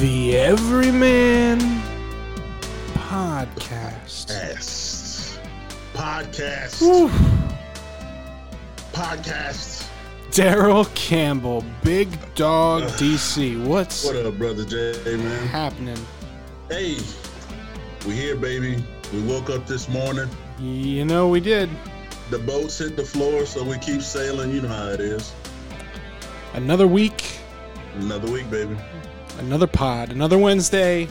The Everyman Podcast. Yes. Podcast. Woo. Podcast. Daryl Campbell, Big Dog DC. What up, Brother J, man? Happening. Hey, we here, baby. We woke up this morning. You know we did. The boats hit the floor, so we keep sailing. You know how it is. Another week, baby. Another pod, another Wednesday,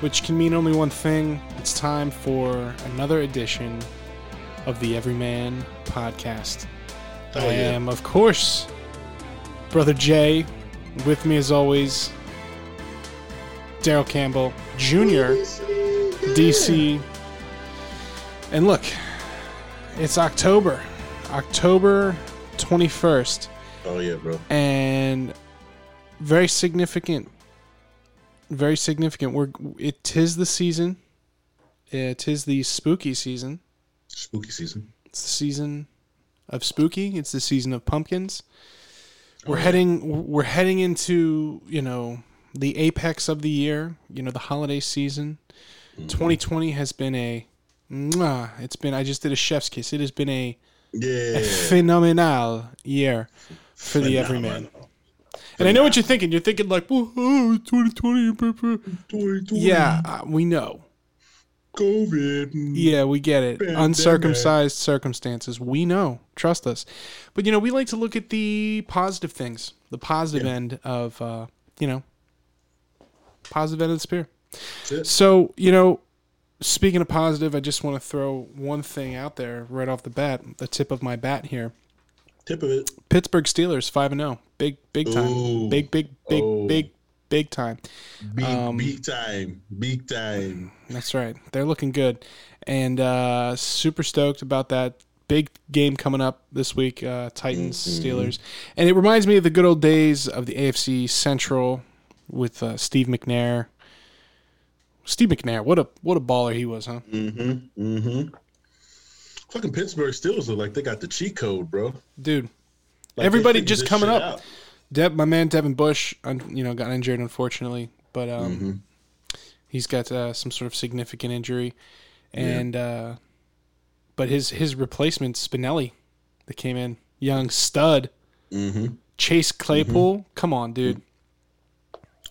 which can mean only one thing. It's time for another edition of the Everyman Podcast. I am, of course, Brother J. With me, as always, Daryl Campbell Jr., DC. And look, it's October 21st. Oh, yeah, bro. And very significant. Very significant. It is the season. It is the spooky season. Spooky season. It's the season of spooky. It's the season of pumpkins. We're heading into, you know, the apex of the year. You know, the holiday season. Mm-hmm. 2020 has been I just did a chef's kiss. It has been a phenomenal year for the Everyman. And I know what you're thinking. You're thinking like, oh, 2020. Yeah, we know. COVID. Yeah, we get it. Pandemic. Uncircumcised circumstances. We know. Trust us. But, you know, we like to look at the positive things, the positive end of, positive end of the spear. So, you know, speaking of positive, I just want to throw one thing out there right off the bat, the tip of my bat here. Tip of it. Pittsburgh Steelers 5-0. Big time. Ooh. Big time. Big time. That's right. They're looking good. And super stoked about that big game coming up this week, Titans, Steelers. And it reminds me of the good old days of the AFC Central with Steve McNair. Steve McNair, what a baller he was, huh? Mm-hmm. Mm-hmm. Fucking Pittsburgh Steelers look like they got the cheat code, bro. Dude, like everybody just coming up. My man Devin Bush, got injured unfortunately, but he's got some sort of significant injury, and but his replacement Spinelli, that came in, young stud, Chase Claypool. Mm-hmm. Come on, dude. Mm-hmm.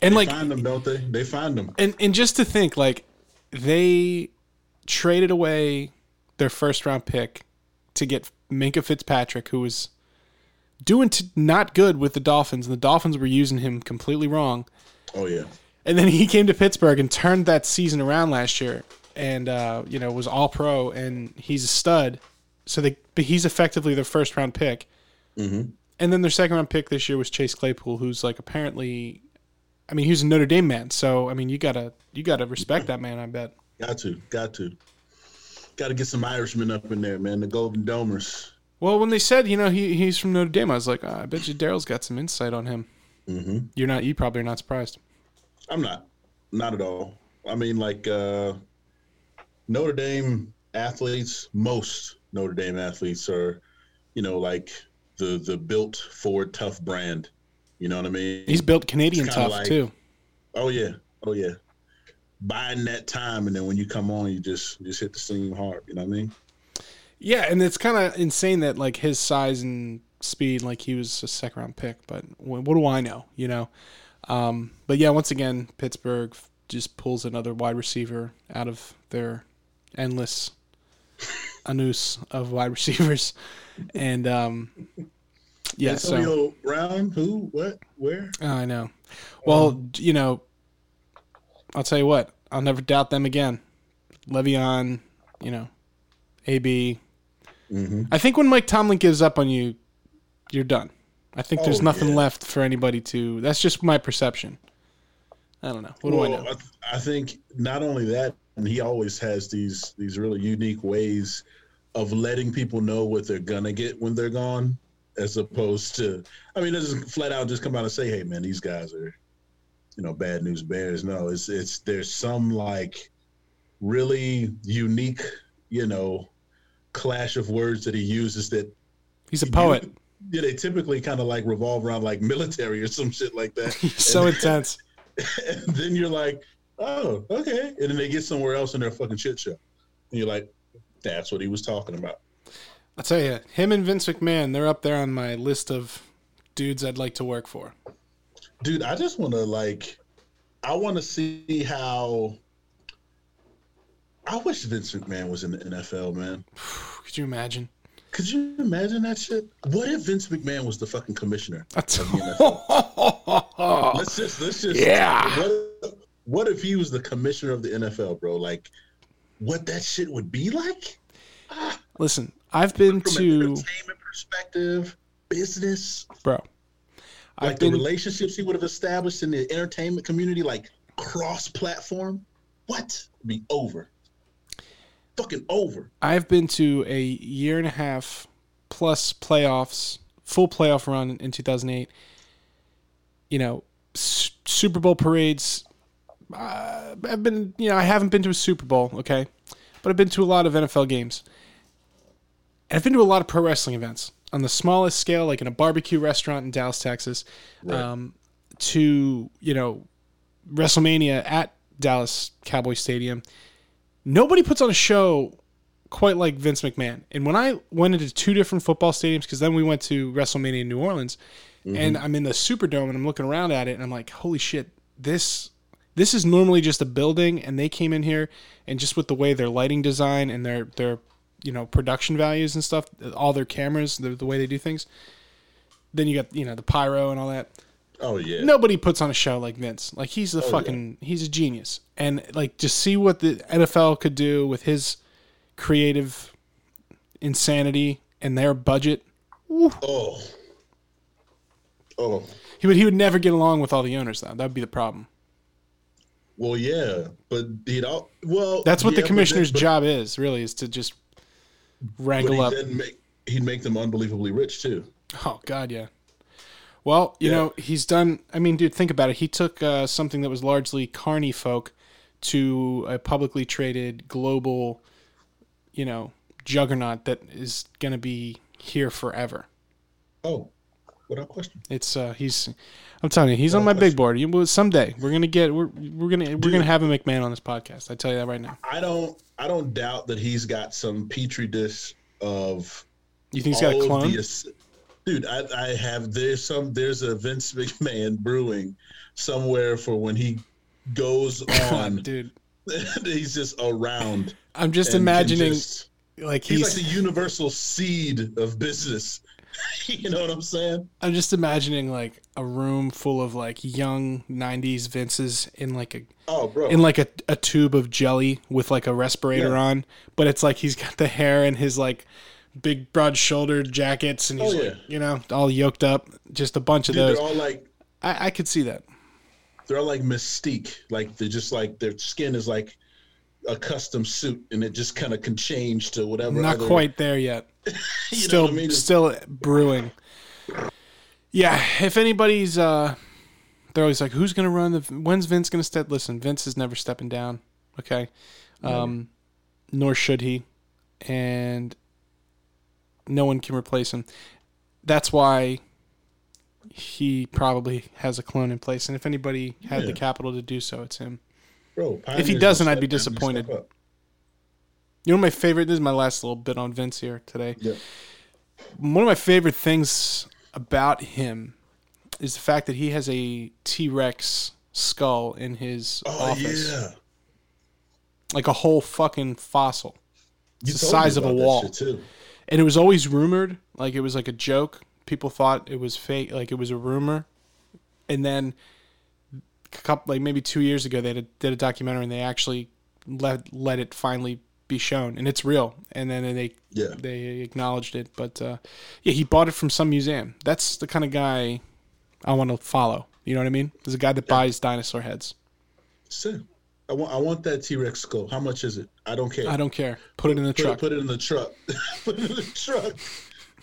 And they find them, don't they? They find them. And just to think, like, they traded away their first round pick to get Minka Fitzpatrick, who was doing not good with the Dolphins, and the Dolphins were using him completely wrong. Oh yeah. And then he came to Pittsburgh and turned that season around last year, and was all pro, and he's a stud. So he's effectively their first round pick. Mm-hmm. And then their second round pick this year was Chase Claypool, who's like apparently, I mean, he's a Notre Dame man, so I mean you gotta respect that man. I bet. Got to. Got to get some Irishmen up in there, man. The Golden Domers. Well, when they said, he's from Notre Dame, I was like, I bet you Daryl's got some insight on him. Mm-hmm. You probably are not surprised. I'm not. Not at all. I mean, like, Notre Dame athletes, most Notre Dame athletes are, like the built for tough brand. You know what I mean? He's built Canadian tough, like, too. Oh, yeah. Oh, yeah. Buying that time, and then when you come on, you just hit the seam hard. You know what I mean? Yeah, and it's kind of insane that, like, his size and speed, like, he was a second round pick. But what do I know? You know. But yeah, once again, Pittsburgh just pulls another wide receiver out of their endless anus of wide receivers, and yeah. Antonio Brown, who, what, where? Oh, I know. Well, I'll tell you what, I'll never doubt them again. Le'Veon, AB. Mm-hmm. I think when Mike Tomlin gives up on you, you're done. I think there's nothing left for anybody to. That's just my perception. I don't know. What do I know? I think not only that, he always has these really unique ways of letting people know what they're going to get when they're gone, as opposed to, I mean, doesn't flat out just come out and say, hey, man, these guys are, bad news bears. No, it's there's some, like, really unique, clash of words that he uses that he's a poet. They typically kind of like revolve around like military or some shit like that. He's so intense. And then you're like, oh, okay. And then they get somewhere else in their fucking shit show. And you're like, that's what he was talking about. I'll tell you, him and Vince McMahon, they're up there on my list of dudes I'd like to work for. Dude, I just want to, like, I want to see how. I wish Vince McMahon was in the NFL, man. Could you imagine? Could you imagine that shit? What if Vince McMahon was the fucking commissioner of the NFL? Let's just. Yeah. What if he was the commissioner of the NFL, bro? Like, what that shit would be like? Listen, I've been from an entertainment perspective, business, bro. Like the relationships he would have established in the entertainment community, like cross-platform. What? It'd be over. Fucking over. I've been to a year and a half plus playoffs, full playoff run in 2008. You know, Super Bowl parades. I haven't been to a Super Bowl, okay? But I've been to a lot of NFL games. And I've been to a lot of pro wrestling events on the smallest scale, like in a barbecue restaurant in Dallas, Texas, right. To, you know, WrestleMania at Dallas Cowboy Stadium. Nobody puts on a show quite like Vince McMahon. And when I went into two different football stadiums, because then we went to WrestleMania in New Orleans, mm-hmm. and I'm in the Superdome and I'm looking around at it and I'm like, holy shit, this is normally just a building, and they came in here and just with the way their lighting design and their you know, production values and stuff, all their cameras, the way they do things. Then you got, you know, the pyro and all that. Oh, yeah. Nobody puts on a show like Vince. Like, he's the he's a genius. And, like, just see what the NFL could do with his creative insanity and their budget. Woo. Oh. He would never get along with all the owners, though. That would be the problem. Well, yeah. But, you know, well. That's what the commissioner's job is, really, is to just wrangle up. He'd make them unbelievably rich, too. Oh, God, yeah. Well, you know, he's done. I mean, dude, think about it. He took something that was largely carny folk to a publicly traded global, you know, juggernaut that is going to be here forever. Oh, without question. It's I'm telling you, he's on my big board. Someday we're gonna have a McMahon on this podcast. I tell you that right now. I don't doubt that he's got some petri dish of. You think he's got a clone? Dude, there's a Vince McMahon brewing somewhere for when he goes on. Dude, he's just around. I'm just imagining, like he's like the universal seed of business. You know what I'm saying? I'm just imagining like a room full of like young '90s Vinces in like a tube of jelly with like a respirator on, but it's like he's got the hair and his like. Big broad-shouldered jackets, and he's like, you know, all yoked up. Just a bunch of those. They're all like, I could see that. They're all like mystique. Like they're just like their skin is like a custom suit, and it just kind of can change to whatever. Not quite there yet. Still, I mean? Still brewing. Yeah, if anybody's, they're always like, who's gonna run when's Vince gonna step? Listen, Vince is never stepping down. Okay, nor should he, and. No one can replace him. That's why he probably has a clone in place. And if anybody had the capital to do so, it's him. Bro, if he doesn't, I'd be disappointed. You know, my favorite. This is my last little bit on Vince here today. Yeah. One of my favorite things about him is the fact that he has a T-Rex skull in his office. Yeah. Like a whole fucking fossil. It's the size of a wall. Too. And it was always rumored, like it was like a joke. People thought it was fake, like it was a rumor. And then, maybe 2 years ago, they did a documentary and they actually let it finally be shown, and it's real. And then they acknowledged it. But he bought it from some museum. That's the kind of guy I want to follow. You know what I mean? There's a guy that buys dinosaur heads. Sure. I want that T-Rex skull. How much is it? I don't care. Put it in the truck. Put it in the truck. Put it in the truck.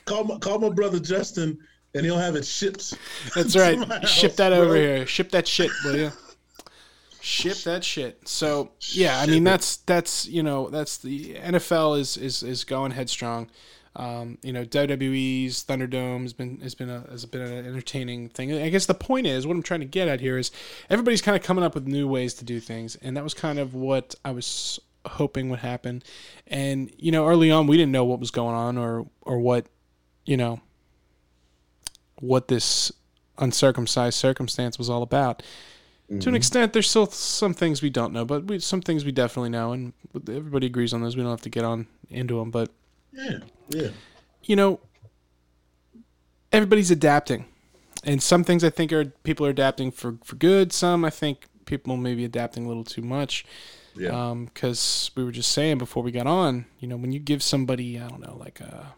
Call my brother Justin, and he'll have it shipped. That's right. Ship that over here. Ship that shit, will you? Ship that shit. So yeah, I mean that's the NFL is going headstrong. WWE's Thunderdome has been an entertaining thing. I guess the point is, what I'm trying to get at here is everybody's kind of coming up with new ways to do things, and that was kind of what I was hoping would happen. And early on, we didn't know what was going on or what this uncircumcised circumstance was all about. Mm-hmm. To an extent, there's still some things we don't know, but some things we definitely know, and everybody agrees on those. We don't have to get on into them, but yeah. Everybody's adapting, and some things I think people are adapting for good. Some I think people may be adapting a little too much. Yeah. Because we were just saying before we got on, when you give somebody, I don't know, like a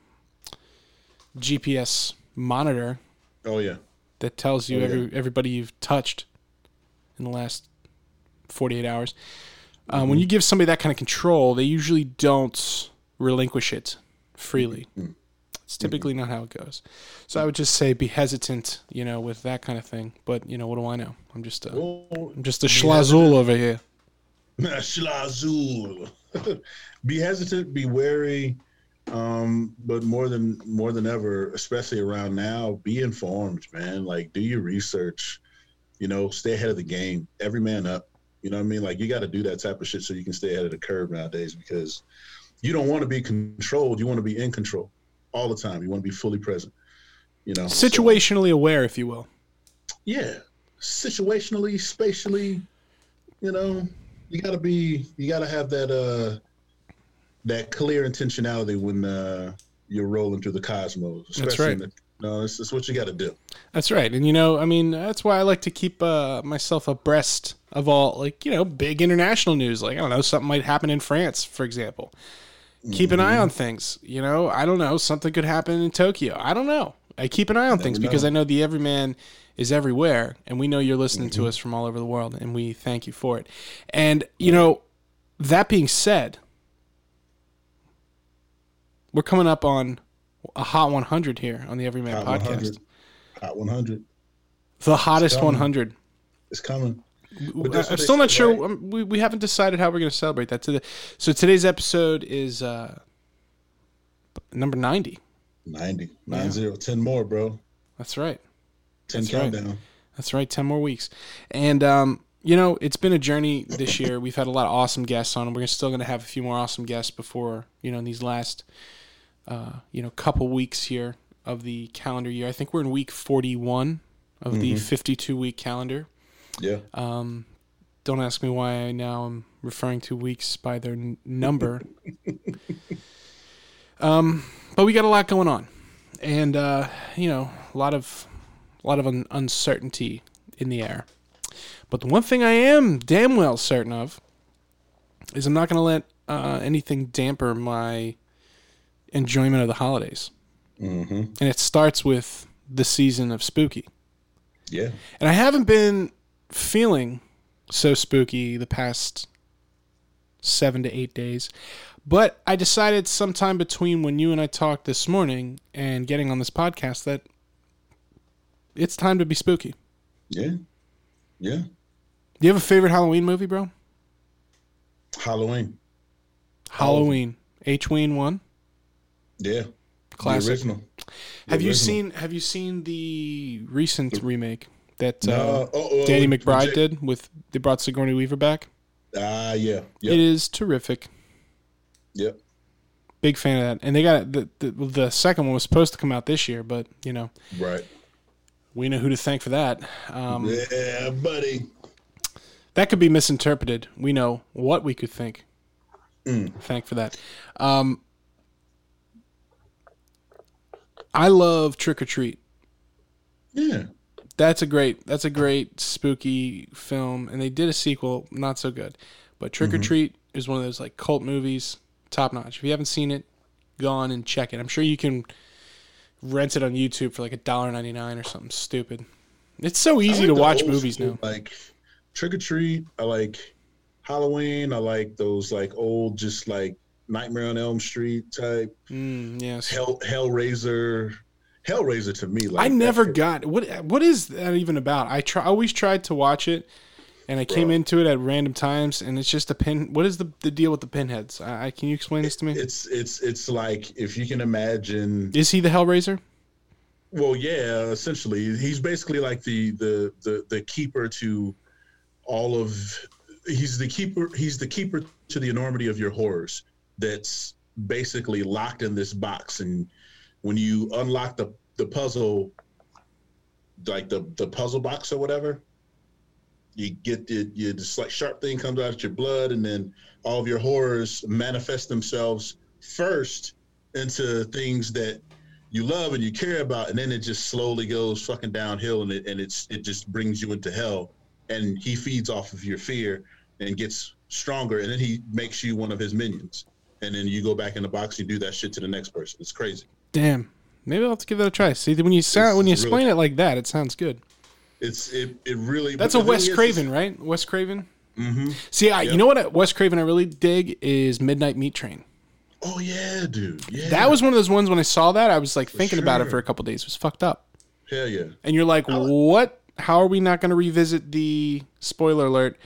GPS monitor. Oh yeah. That tells you everybody you've touched in the last 48 hours. When you give somebody that kind of control, they usually don't relinquish it freely. Mm-hmm. It's typically not how it goes. So I would just say be hesitant, with that kind of thing. But, what do I know? I'm just a schlazul over here. Schlazul. Be hesitant, be wary, but more than ever, especially around now, be informed, man. Like, do your research. Stay ahead of the game. Every man up. You know what I mean? Like, you got to do that type of shit so you can stay ahead of the curve nowadays, because you don't want to be controlled. You want to be in control all the time. You want to be fully present. Situationally aware, if you will. Yeah. Situationally, spatially, you got to be. You got to have that clear intentionality when you're rolling through the cosmos. That's right. No, this is what you got to do. That's right. And, that's why I like to keep myself abreast of all, big international news. Like, I don't know, something might happen in France, for example. Mm-hmm. Keep an eye on things. I don't know, something could happen in Tokyo. I don't know. I keep an eye on things because I know the everyman is everywhere. And we know you're listening to us from all over the world, and we thank you for it. And, that being said, we're coming up on a hot 100 here on the Everyman Hot Podcast. 100. Hot 100. The hottest 100. It's coming. I'm still not sure. Right? We haven't decided how we're going to celebrate that. So today's episode is number 90. 90. 9-0. 10 more, bro. That's right. 10 countdown. That's right. 10 more weeks. And, it's been a journey this year. We've had a lot of awesome guests on, and we're still going to have a few more awesome guests before, in these last couple weeks here of the calendar year. I think we're in week 41 of the 52-week calendar. Yeah. Don't ask me why I now am referring to weeks by their number. But we got a lot going on, and a lot of uncertainty in the air. But the one thing I am damn well certain of is I'm not going to let anything damper my enjoyment of the holidays. And it starts with the season of spooky. Yeah. And I haven't been feeling so spooky the past 7 to 8 days, but I decided sometime between when you and I talked this morning and getting on this podcast that it's time to be spooky. Yeah. Yeah. Do you have a favorite Halloween movie, bro? Halloween. H-Ween 1. Yeah, classic. The original. Have you seen the recent remake that Danny McBride did with? They brought Sigourney Weaver back. Yeah. Yep. It is terrific. Yep. Big fan of that. And they got the second one was supposed to come out this year, but right. We know who to thank for that. Yeah, buddy. That could be misinterpreted. We know what we could think. Thank for that. I love Trick or Treat. Yeah. That's a great spooky film, and they did a sequel, not so good. But Trick or Treat is one of those cult movies, top notch. If you haven't seen it, go on and check it. I'm sure you can rent it on YouTube for $1.99 or something stupid. It's so easy to watch movies now. Like Trick or Treat, I like Halloween, I like those old just Nightmare on Elm Street type. Yes. Hellraiser. Hellraiser to me. I never got what is that even about? I always tried to watch it, And I came into it at random times, and it's just a pin. What is the deal with the pinheads? Can you explain this to me? It's like, if you can imagine. Is he the Hellraiser? Well, yeah, essentially. He's basically like the keeper to all of. He's the keeper to the enormity of your horrors. That's basically locked in this box, and when you unlock the puzzle, like the puzzle box or whatever. You get this like sharp thing comes out of your blood, and then all of your horrors manifest themselves first into things that you love and you care about, and then it just slowly goes fucking downhill, and it just brings you into hell. And he feeds off of your fear and gets stronger, and then he makes you one of his minions, and then you go back in the box and do that shit to the next person. It's crazy. Damn, maybe I'll have to give that a try. See, when you explain it like that, it sounds good. It really. That's a Wes Craven, right? Wes Craven. Mm-hmm. See, you know what Wes Craven I really dig is Midnight Meat Train. Oh yeah, dude. Yeah. That was one of those ones when I saw that I was like thinking about it for a couple of days. It was fucked up. Hell yeah. And you're like, what? How are we not going to revisit the spoiler alert?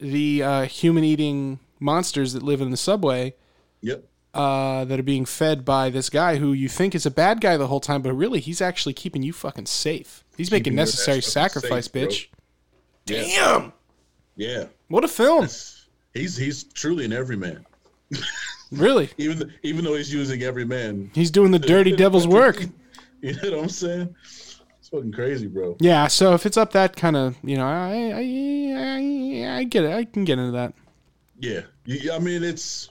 The human eating monsters that live in the subway. Yep. That are being fed by this guy who you think is a bad guy the whole time, but really he's actually keeping you fucking safe. He's making necessary sacrifice, safe, bitch. Bro. Damn. Yeah. What a film. He's truly an everyman. Really? Even though he's using every man, he's doing the dirty devil's work. You know what I'm saying? It's fucking crazy, bro. Yeah. So if it's up that kind of, you know, I get it. I can get into that. Yeah. I mean, it's.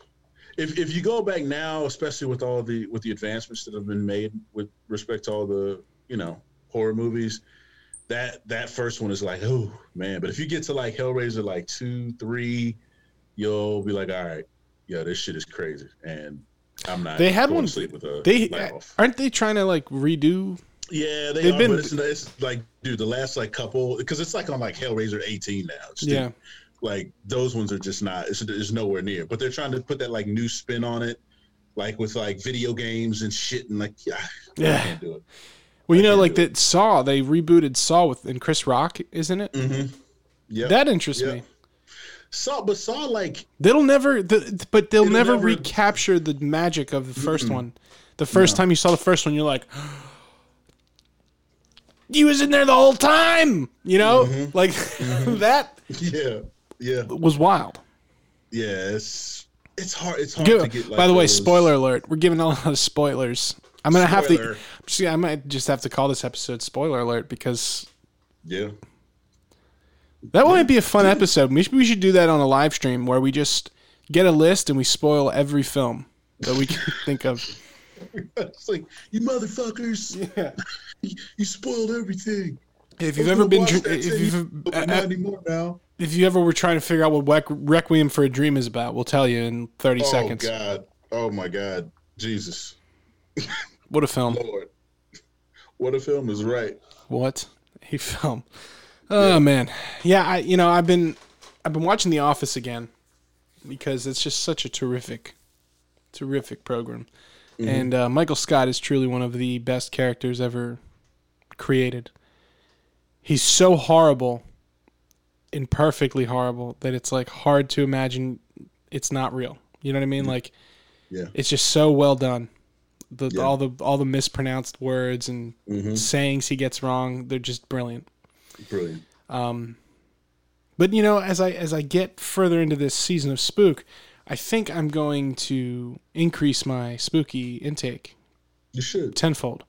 If you go back now, especially with all the advancements that have been made with respect to all the, you know, horror movies, that first one is like, oh man. But if you get to like Hellraiser, like 2, 3, you'll be like, all right, yeah, this shit is crazy, and I'm not. They had one. Sleep with a light off. Aren't they trying to like redo? Yeah, they've been. But it's like, dude, the last like couple, because it's like on like Hellraiser 18 now. It's yeah. Dude, like those ones are just not. It's nowhere near. But they're trying to put that like new spin on it, like with like video games and shit. And like, yeah. I can't do it. Well, you know, like that Saw. They rebooted Saw and Chris Rock, isn't it? Mm-hmm. Yeah, that interests me. Saw like they'll never recapture the magic of the first one. The first time you saw the first one, you're like. He was in there the whole time, you know, like that. Yeah. Yeah, was wild. Yeah, it's hard. It's hard to get. Like, by the way, spoiler alert. We're giving a lot of spoilers. I'm gonna have to. See, I might just have to call this episode "Spoiler Alert" because. Yeah. That might be a fun episode. Maybe we should do that on a live stream where we just get a list and we spoil every film that we can think of. It's like, you motherfuckers! Yeah. You spoiled everything. If you've ever been, if you ever were trying to figure out what Requiem for a Dream is about, we'll tell you in 30 seconds. Oh, God. Oh, my God. Jesus. What a film. Lord. What a film is right. What a film. Oh, yeah. Man. Yeah, I've been watching The Office again because it's just such a terrific, terrific program. Mm-hmm. And Michael Scott is truly one of the best characters ever created. He's so horrible and perfectly horrible that it's like hard to imagine it's not real. You know what I mean? Like, it's just so well done. All the mispronounced words and sayings he gets wrong, they're just brilliant. Brilliant. But you know, as I get further into this season of Spook, I think I'm going to increase my spooky intake. You should. Tenfold.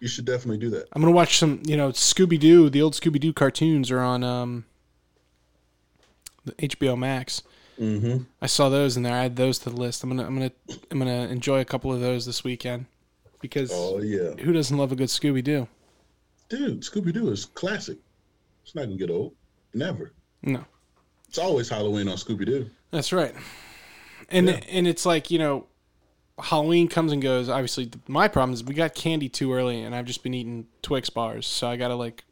You should definitely do that. I'm going to watch some, you know, Scooby-Doo. The old Scooby-Doo cartoons are on the HBO Max. Mm-hmm. I saw those in there. I had those to the list. I'm gonna enjoy a couple of those this weekend because who doesn't love a good Scooby-Doo? Dude, Scooby-Doo is classic. It's not going to get old. Never. No. It's always Halloween on Scooby-Doo. That's right. And it's like, you know, Halloween comes and goes. Obviously, my problem is we got candy too early, and I've just been eating Twix bars, so I gotta like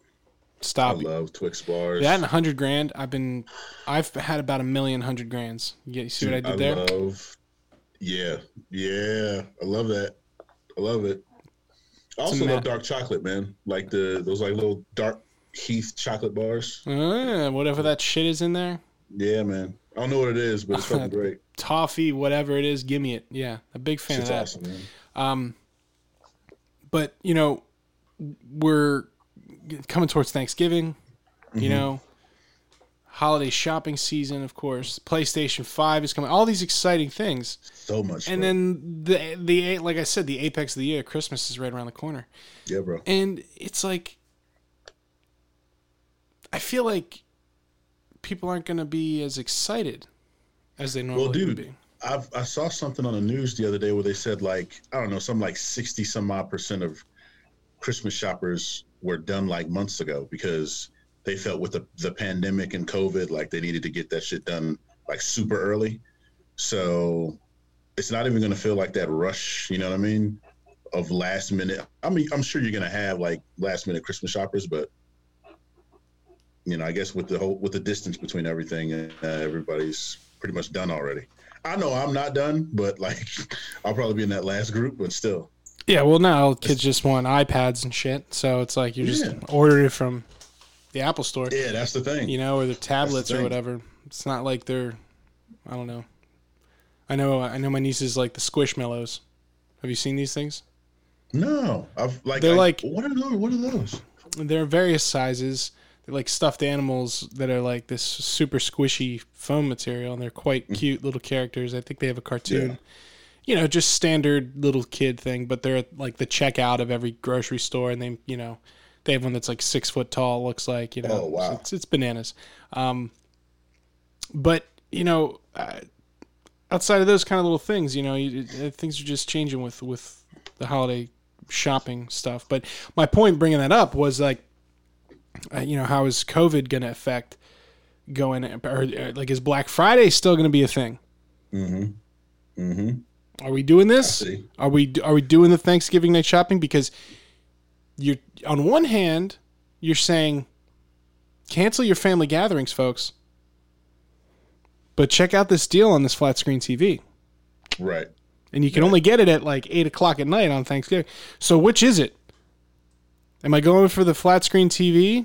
stop. I love Twix bars. That and 100 grand. I've had about 1,000,000 100 grands. You see what I did there? Yeah. I love that. I love it. I also love dark chocolate, man. Like those like little dark Heath chocolate bars. Whatever that shit is in there. Yeah, man. I don't know what it is, but it's fucking great. Toffee, whatever it is, give me it. Yeah, a big fan of that. It's awesome, man. But, you know, we're coming towards Thanksgiving, you know, holiday shopping season, of course. PlayStation 5 is coming. All these exciting things. So much. And then, the like I said, the apex of the year, Christmas is right around the corner. Yeah, bro. And it's like, I feel like people aren't going to be as excited as they normally would be. I saw something on the news the other day where they said, like, I don't know, something like 60-some odd percent of Christmas shoppers were done like months ago because they felt with the pandemic and COVID, like they needed to get that shit done like super early. So it's not even going to feel like that rush, you know what I mean, of last minute. I mean, I'm sure you're going to have like last minute Christmas shoppers, but you know, I guess with the whole, with the distance between everything, everybody's pretty much done already. I know I'm not done, but like I'll probably be in that last group, but still. Yeah, well, now kids just want iPads and shit, so it's like you just order it from the Apple Store. Yeah, that's the thing. You know, or the tablets or whatever. It's not like they're, I don't know. I know my nieces like the Squishmallows. Have you seen these things? No, They're like what are those? What are those? They're various sizes. Like stuffed animals that are like this super squishy foam material, and they're quite cute little characters. I think they have a cartoon, you know, just standard little kid thing, but they're at like the checkout of every grocery store, and they, you know, they have one that's like 6 foot tall, looks like, you know, oh, wow. So it's bananas. But, you know, outside of those kind of little things, you know, things are just changing with the holiday shopping stuff. But my point bringing that up was like, you know, how is COVID going to affect going, or like, is Black Friday still going to be a thing? Are we doing this? Are we doing the Thanksgiving night shopping? Because you're, on one hand, you're saying cancel your family gatherings, folks, but check out this deal on this flat screen TV. Right. And you can only get it at like 8 o'clock at night on Thanksgiving. So which is it? Am I going for the flat screen TV?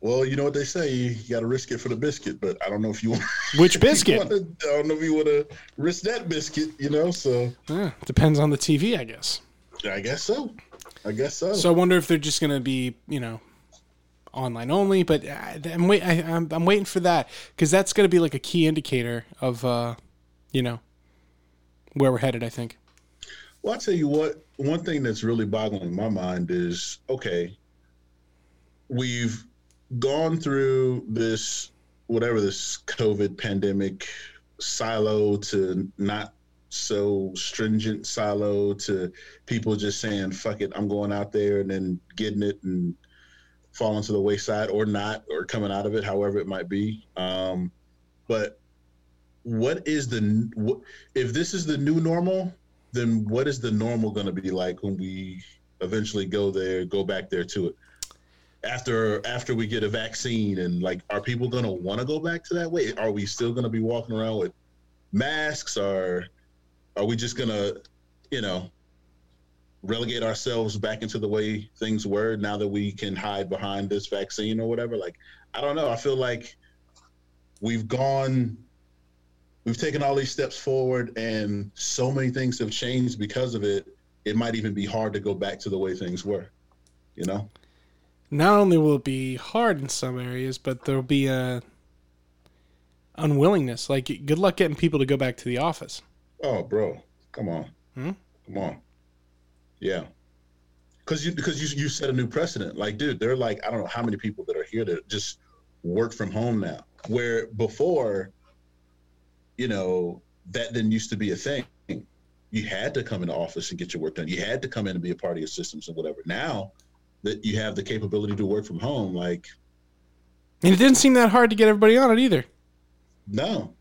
Well, you know what they say. You got to risk it for the biscuit, but I don't know if you want. Which biscuit? I don't know if you want to risk that biscuit, you know, so. Yeah, depends on the TV, I guess. I guess so. So I wonder if they're just going to be, you know, online only, but I'm waiting for that because that's going to be like a key indicator of, you know, where we're headed, I think. Well, I'll tell you what, one thing that's really boggling my mind is, okay, we've gone through this, whatever this COVID pandemic silo to not so stringent silo to people just saying, fuck it, I'm going out there and then getting it and falling to the wayside or not, or coming out of it, however it might be. But if this is the new normal, then what is the normal going to be like when we eventually go back there to it after we get a vaccine? And like, are people going to want to go back to that way? Are we still going to be walking around with masks, or are we just going to, you know, relegate ourselves back into the way things were now that we can hide behind this vaccine or whatever? Like, I don't know. I feel like we've taken all these steps forward, and so many things have changed because of it. It might even be hard to go back to the way things were, you know? Not only will it be hard in some areas, but there'll be a unwillingness. Like, good luck getting people to go back to the office. Oh, bro. Come on. Come on. Yeah. Because you set a new precedent. Like, dude, there are like, I don't know how many people that are here that just work from home now, where before, you know, that didn't used to be a thing. You had to come into office and get your work done. You had to come in and be a part of your systems and whatever. Now that you have the capability to work from home, like. And it didn't seem that hard to get everybody on it either. No.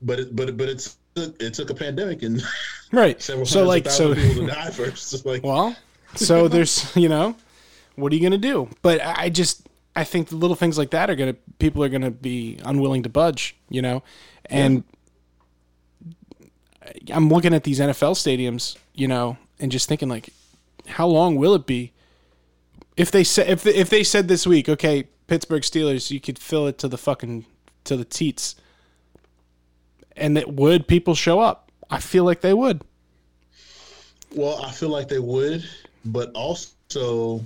But it took a pandemic and right. several people to die first. It's like, well, so there's, you know, what are you going to do? But I think the little things like that people are going to be unwilling to budge, you know? And I'm looking at these NFL stadiums, you know, and just thinking like, how long will it be If they said this week, okay, Pittsburgh Steelers, you could fill it to the teats, and that would people show up? I feel like they would. Well, I feel like they would, but also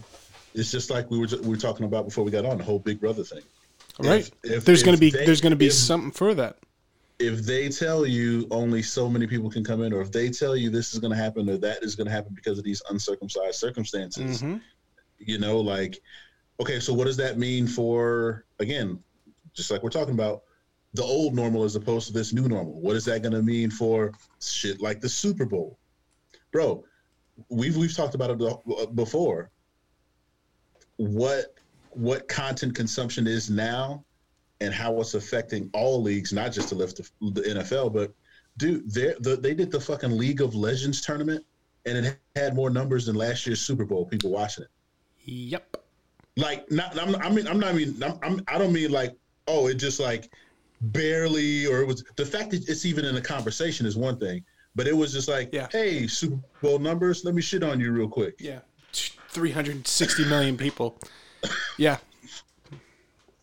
it's just like we were talking about before we got on, the whole Big Brother thing. Right. There's going to be something for that. If they tell you only so many people can come in, or if they tell you this is going to happen or that is going to happen because of these uncircumcised circumstances, mm-hmm. you know, like, okay, so what does that mean for, again, just like we're talking about, the old normal as opposed to this new normal? What is that going to mean for shit like the Super Bowl? Bro, we've talked about it before. What content consumption is now and how it's affecting all leagues, not just the NFL, but dude, they did the fucking League of Legends tournament, and it had more numbers than last year's Super Bowl. People watching it. Yep. Like, I don't mean like, oh, it just like barely, or it was the fact that it's even in a conversation is one thing, but it was just like, yeah. Hey, Super Bowl numbers, let me shit on you real quick. Yeah. 360 million people. Yeah.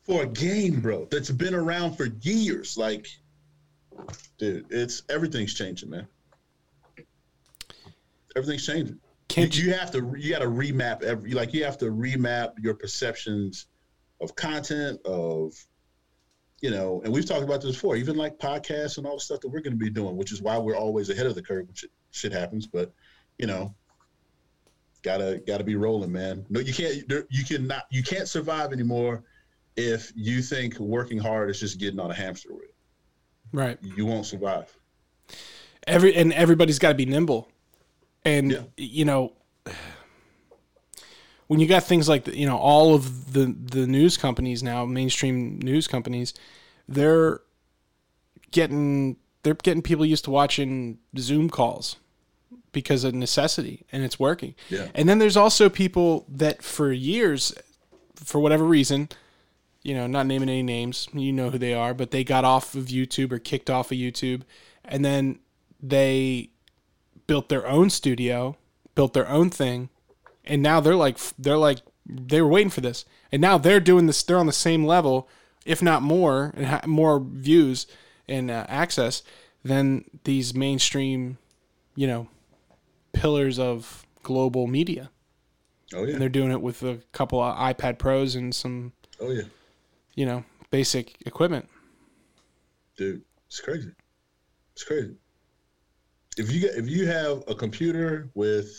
For a game, bro, that's been around for years. Like, dude, everything's changing, man. Everything's changing. You have to remap your perceptions of content, of, you know, and we've talked about this before, even like podcasts and all the stuff that we're going to be doing, which is why we're always ahead of the curve when shit happens. But, you know, gotta be rolling, man. No, you can't survive anymore if you think working hard is just getting on a hamster wheel. Right. You won't survive. Everybody's got to be nimble. And, yeah. You know, when you got things like, you know, all of the news companies now, mainstream news companies, they're getting people used to watching Zoom calls because of necessity, and it's working. Yeah. And then there's also people that for years, for whatever reason, you know, not naming any names, you know who they are, but they got off of YouTube or kicked off of YouTube, and then they built their own studio, built their own thing, and now they're like they were waiting for this, and now they're doing this. They're on the same level, if not more, and more views and access than these mainstream, you know, pillars of global media. Oh yeah, and they're doing it with a couple of iPad Pros and some. Oh yeah, you know, basic equipment. Dude, it's crazy. It's crazy. If you have a computer with,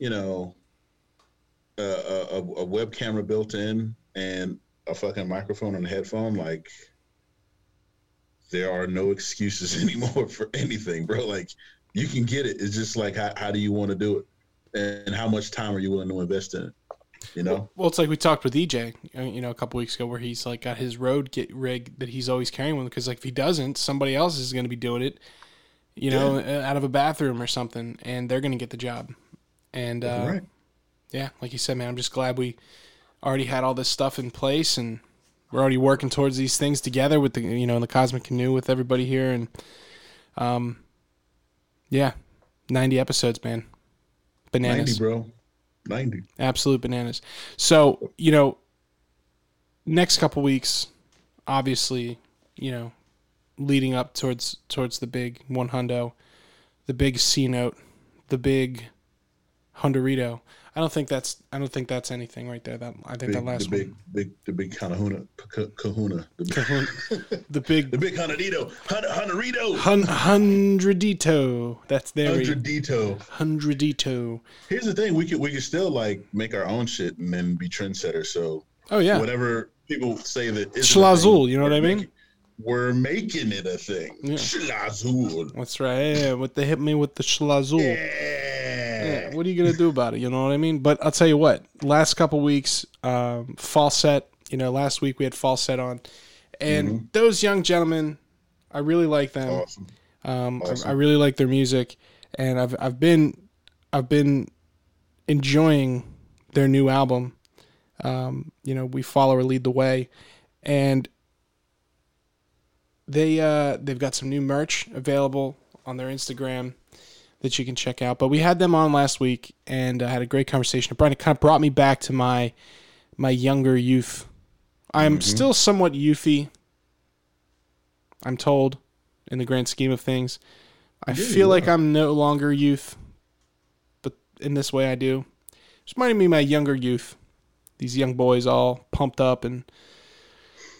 you know, a web camera built in and a fucking microphone and a headphone, like, there are no excuses anymore for anything, bro. Like, you can get it. It's just like, how do you want to do it, and how much time are you willing to invest in it? You know? Well, it's like we talked with EJ, you know, a couple weeks ago, where he's like got his rig that he's always carrying with him, because like if he doesn't, somebody else is going to be doing it, you know, out of a bathroom or something, and they're going to get the job. And right. Yeah, like you said, man, I'm just glad we already had all this stuff in place, and we're already working towards these things together with the, you know, in the Cosmic Canoe with everybody here, and yeah, 90 episodes, man, bananas, 90, bro. 90. Absolute bananas. So, you know, next couple weeks, obviously, you know, leading up towards the big one hundo, the big C note, the big Hondurito. I don't think that's anything right there. The big Hundredito. That's there. Hundredito. Here's the thing: we could still like make our own shit and then be trendsetters. So, oh yeah, whatever people say that Schlazul, you know what I mean? We're making it a thing. Yeah. Schlazul. That's right. Yeah, what they hit me with the Schlazul. Yeah. Yeah, what are you gonna do about it? You know what I mean? But I'll tell you what. Last couple weeks, Falset. You know, last week we had Falset on, and mm-hmm. those young gentlemen, I really like them. Awesome. Awesome. I really like their music, and I've been enjoying their new album. You know, We Follow or Lead the Way, and they've got some new merch available on their Instagram. that you can check out. But we had them on last week, and I had a great conversation. Brian, it kind of brought me back to my younger youth. I'm still somewhat youthy, I'm told, in the grand scheme of things. I feel like I'm no longer youth, but in this way I do. It's reminding me of my younger youth. These young boys all pumped up and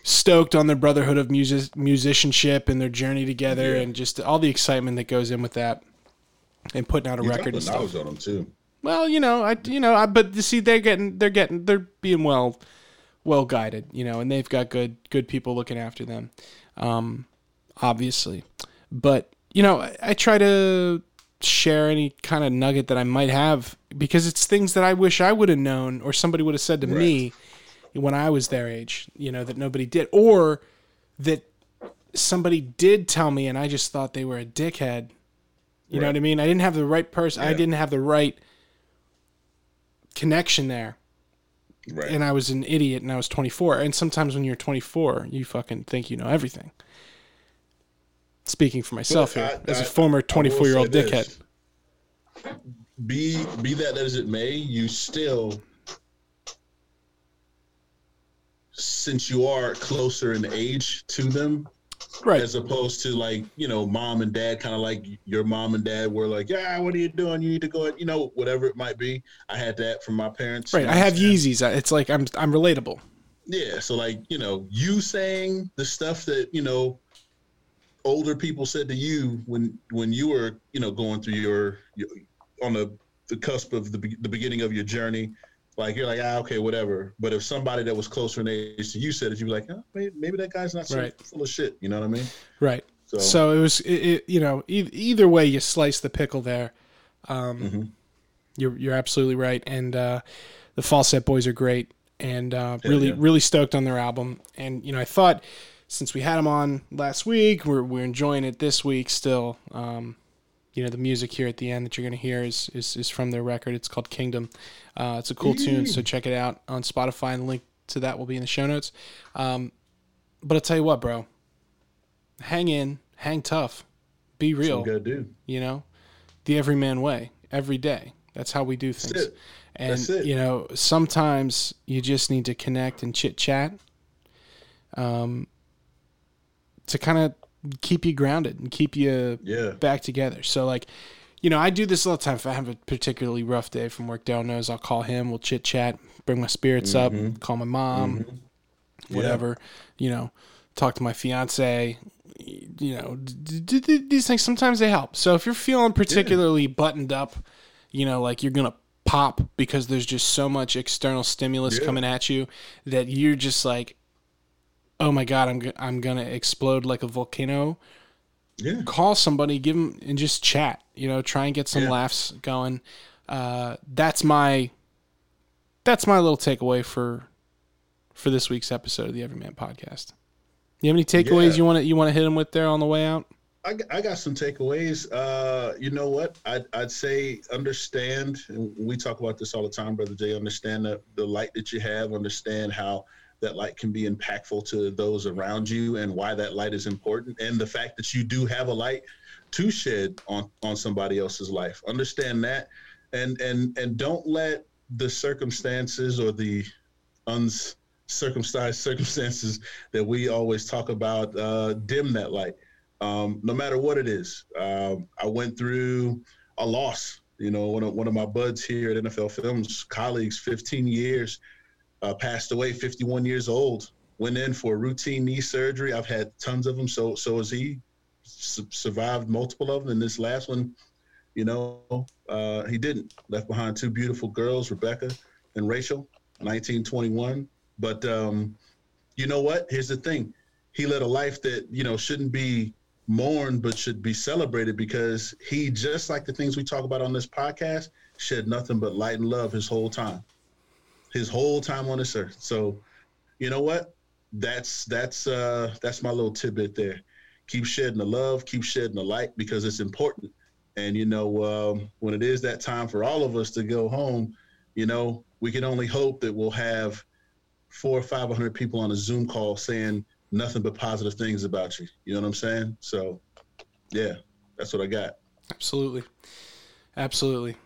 stoked on their brotherhood of musicianship and their journey together, and just all the excitement that goes in with that, and putting out a record and stuff. On them too. Well, but you see, they're being well guided, and they've got good people looking after them, obviously. But I try to share any kind of nugget that I might have, because it's things that I wish I would have known, or somebody would have said to me when I was their age, that nobody did, or that somebody did tell me and I just thought they were a dickhead. You know what I mean? I didn't have the right person. Yeah. I didn't have the right connection there. Right. And I was an idiot, and I was 24. And sometimes when you're 24, you fucking think you know everything. Speaking for myself as a former 24-year-old dickhead. Be that as it may, you still, since you are closer in age to them, right, as opposed to mom and dad, kind of like your mom and dad were like, yeah, what are you doing? You need to go, whatever it might be. I had that from my parents. Right, I have Yeezys. It's like I'm relatable. Yeah, so you saying the stuff that older people said to you when you were going through your on the cusp of the beginning of your journey. You're like, okay, whatever. But if somebody that was closer in age to you said it, you'd be like, maybe that guy's not so full of shit. You know what I mean? Right. So it was, either way you slice the pickle there. You're absolutely right. And the Falset boys are great, and really stoked on their album. And, I thought since we had them on last week, we're enjoying it this week still. The music here at the end that you're going to hear is from their record. It's called Kingdom. It's a cool tune, so check it out on Spotify, and the link to that will be in the show notes. But I'll tell you what, bro. Hang in. Hang tough. Be real. That's what you gotta do. The everyman way. Every day. That's how we do things. That's it. And, sometimes you just need to connect and chit-chat to kind of keep you grounded and keep you back together. So I do this all the time. If I have a particularly rough day from work, Dale knows, I'll call him, we'll chit chat, bring my spirits up, call my mom, whatever, talk to my fiance, these things, sometimes they help. So if you're feeling particularly buttoned up, like you're going to pop because there's just so much external stimulus coming at you that you're just like, oh my God, I'm gonna explode like a volcano. Yeah. Call somebody, give them, and just chat. Try and get some laughs going. That's my little takeaway for this week's episode of the Everyman Podcast. You have any takeaways you want to hit them with there on the way out? I got some takeaways. You know what? I'd say understand. And we talk about this all the time, Brother J. Understand the light that you have. Understand how that light can be impactful to those around you, and why that light is important, and the fact that you do have a light to shed on somebody else's life. Understand that, and don't let the circumstances or the uncircumcised circumstances that we always talk about dim that light, no matter what it is. I went through a loss. One of my buds here at NFL Films, colleagues, 15 years, passed away, 51 years old. Went in for a routine knee surgery. I've had tons of them. So has he. Survived multiple of them. And this last one, he didn't. Left behind two beautiful girls, Rebecca and Rachel, 1921. But you know what? Here's the thing. He led a life that, shouldn't be mourned, but should be celebrated, because he, just like the things we talk about on this podcast, shed nothing but light and love his whole time. His whole time on this earth. So, you know what? That's my little tidbit there. Keep shedding the love, keep shedding the light, because it's important. And when it is that time for all of us to go home, we can only hope that we'll have 400 or 500 people on a Zoom call saying nothing but positive things about you. You know what I'm saying? So, yeah, that's what I got. Absolutely. Absolutely.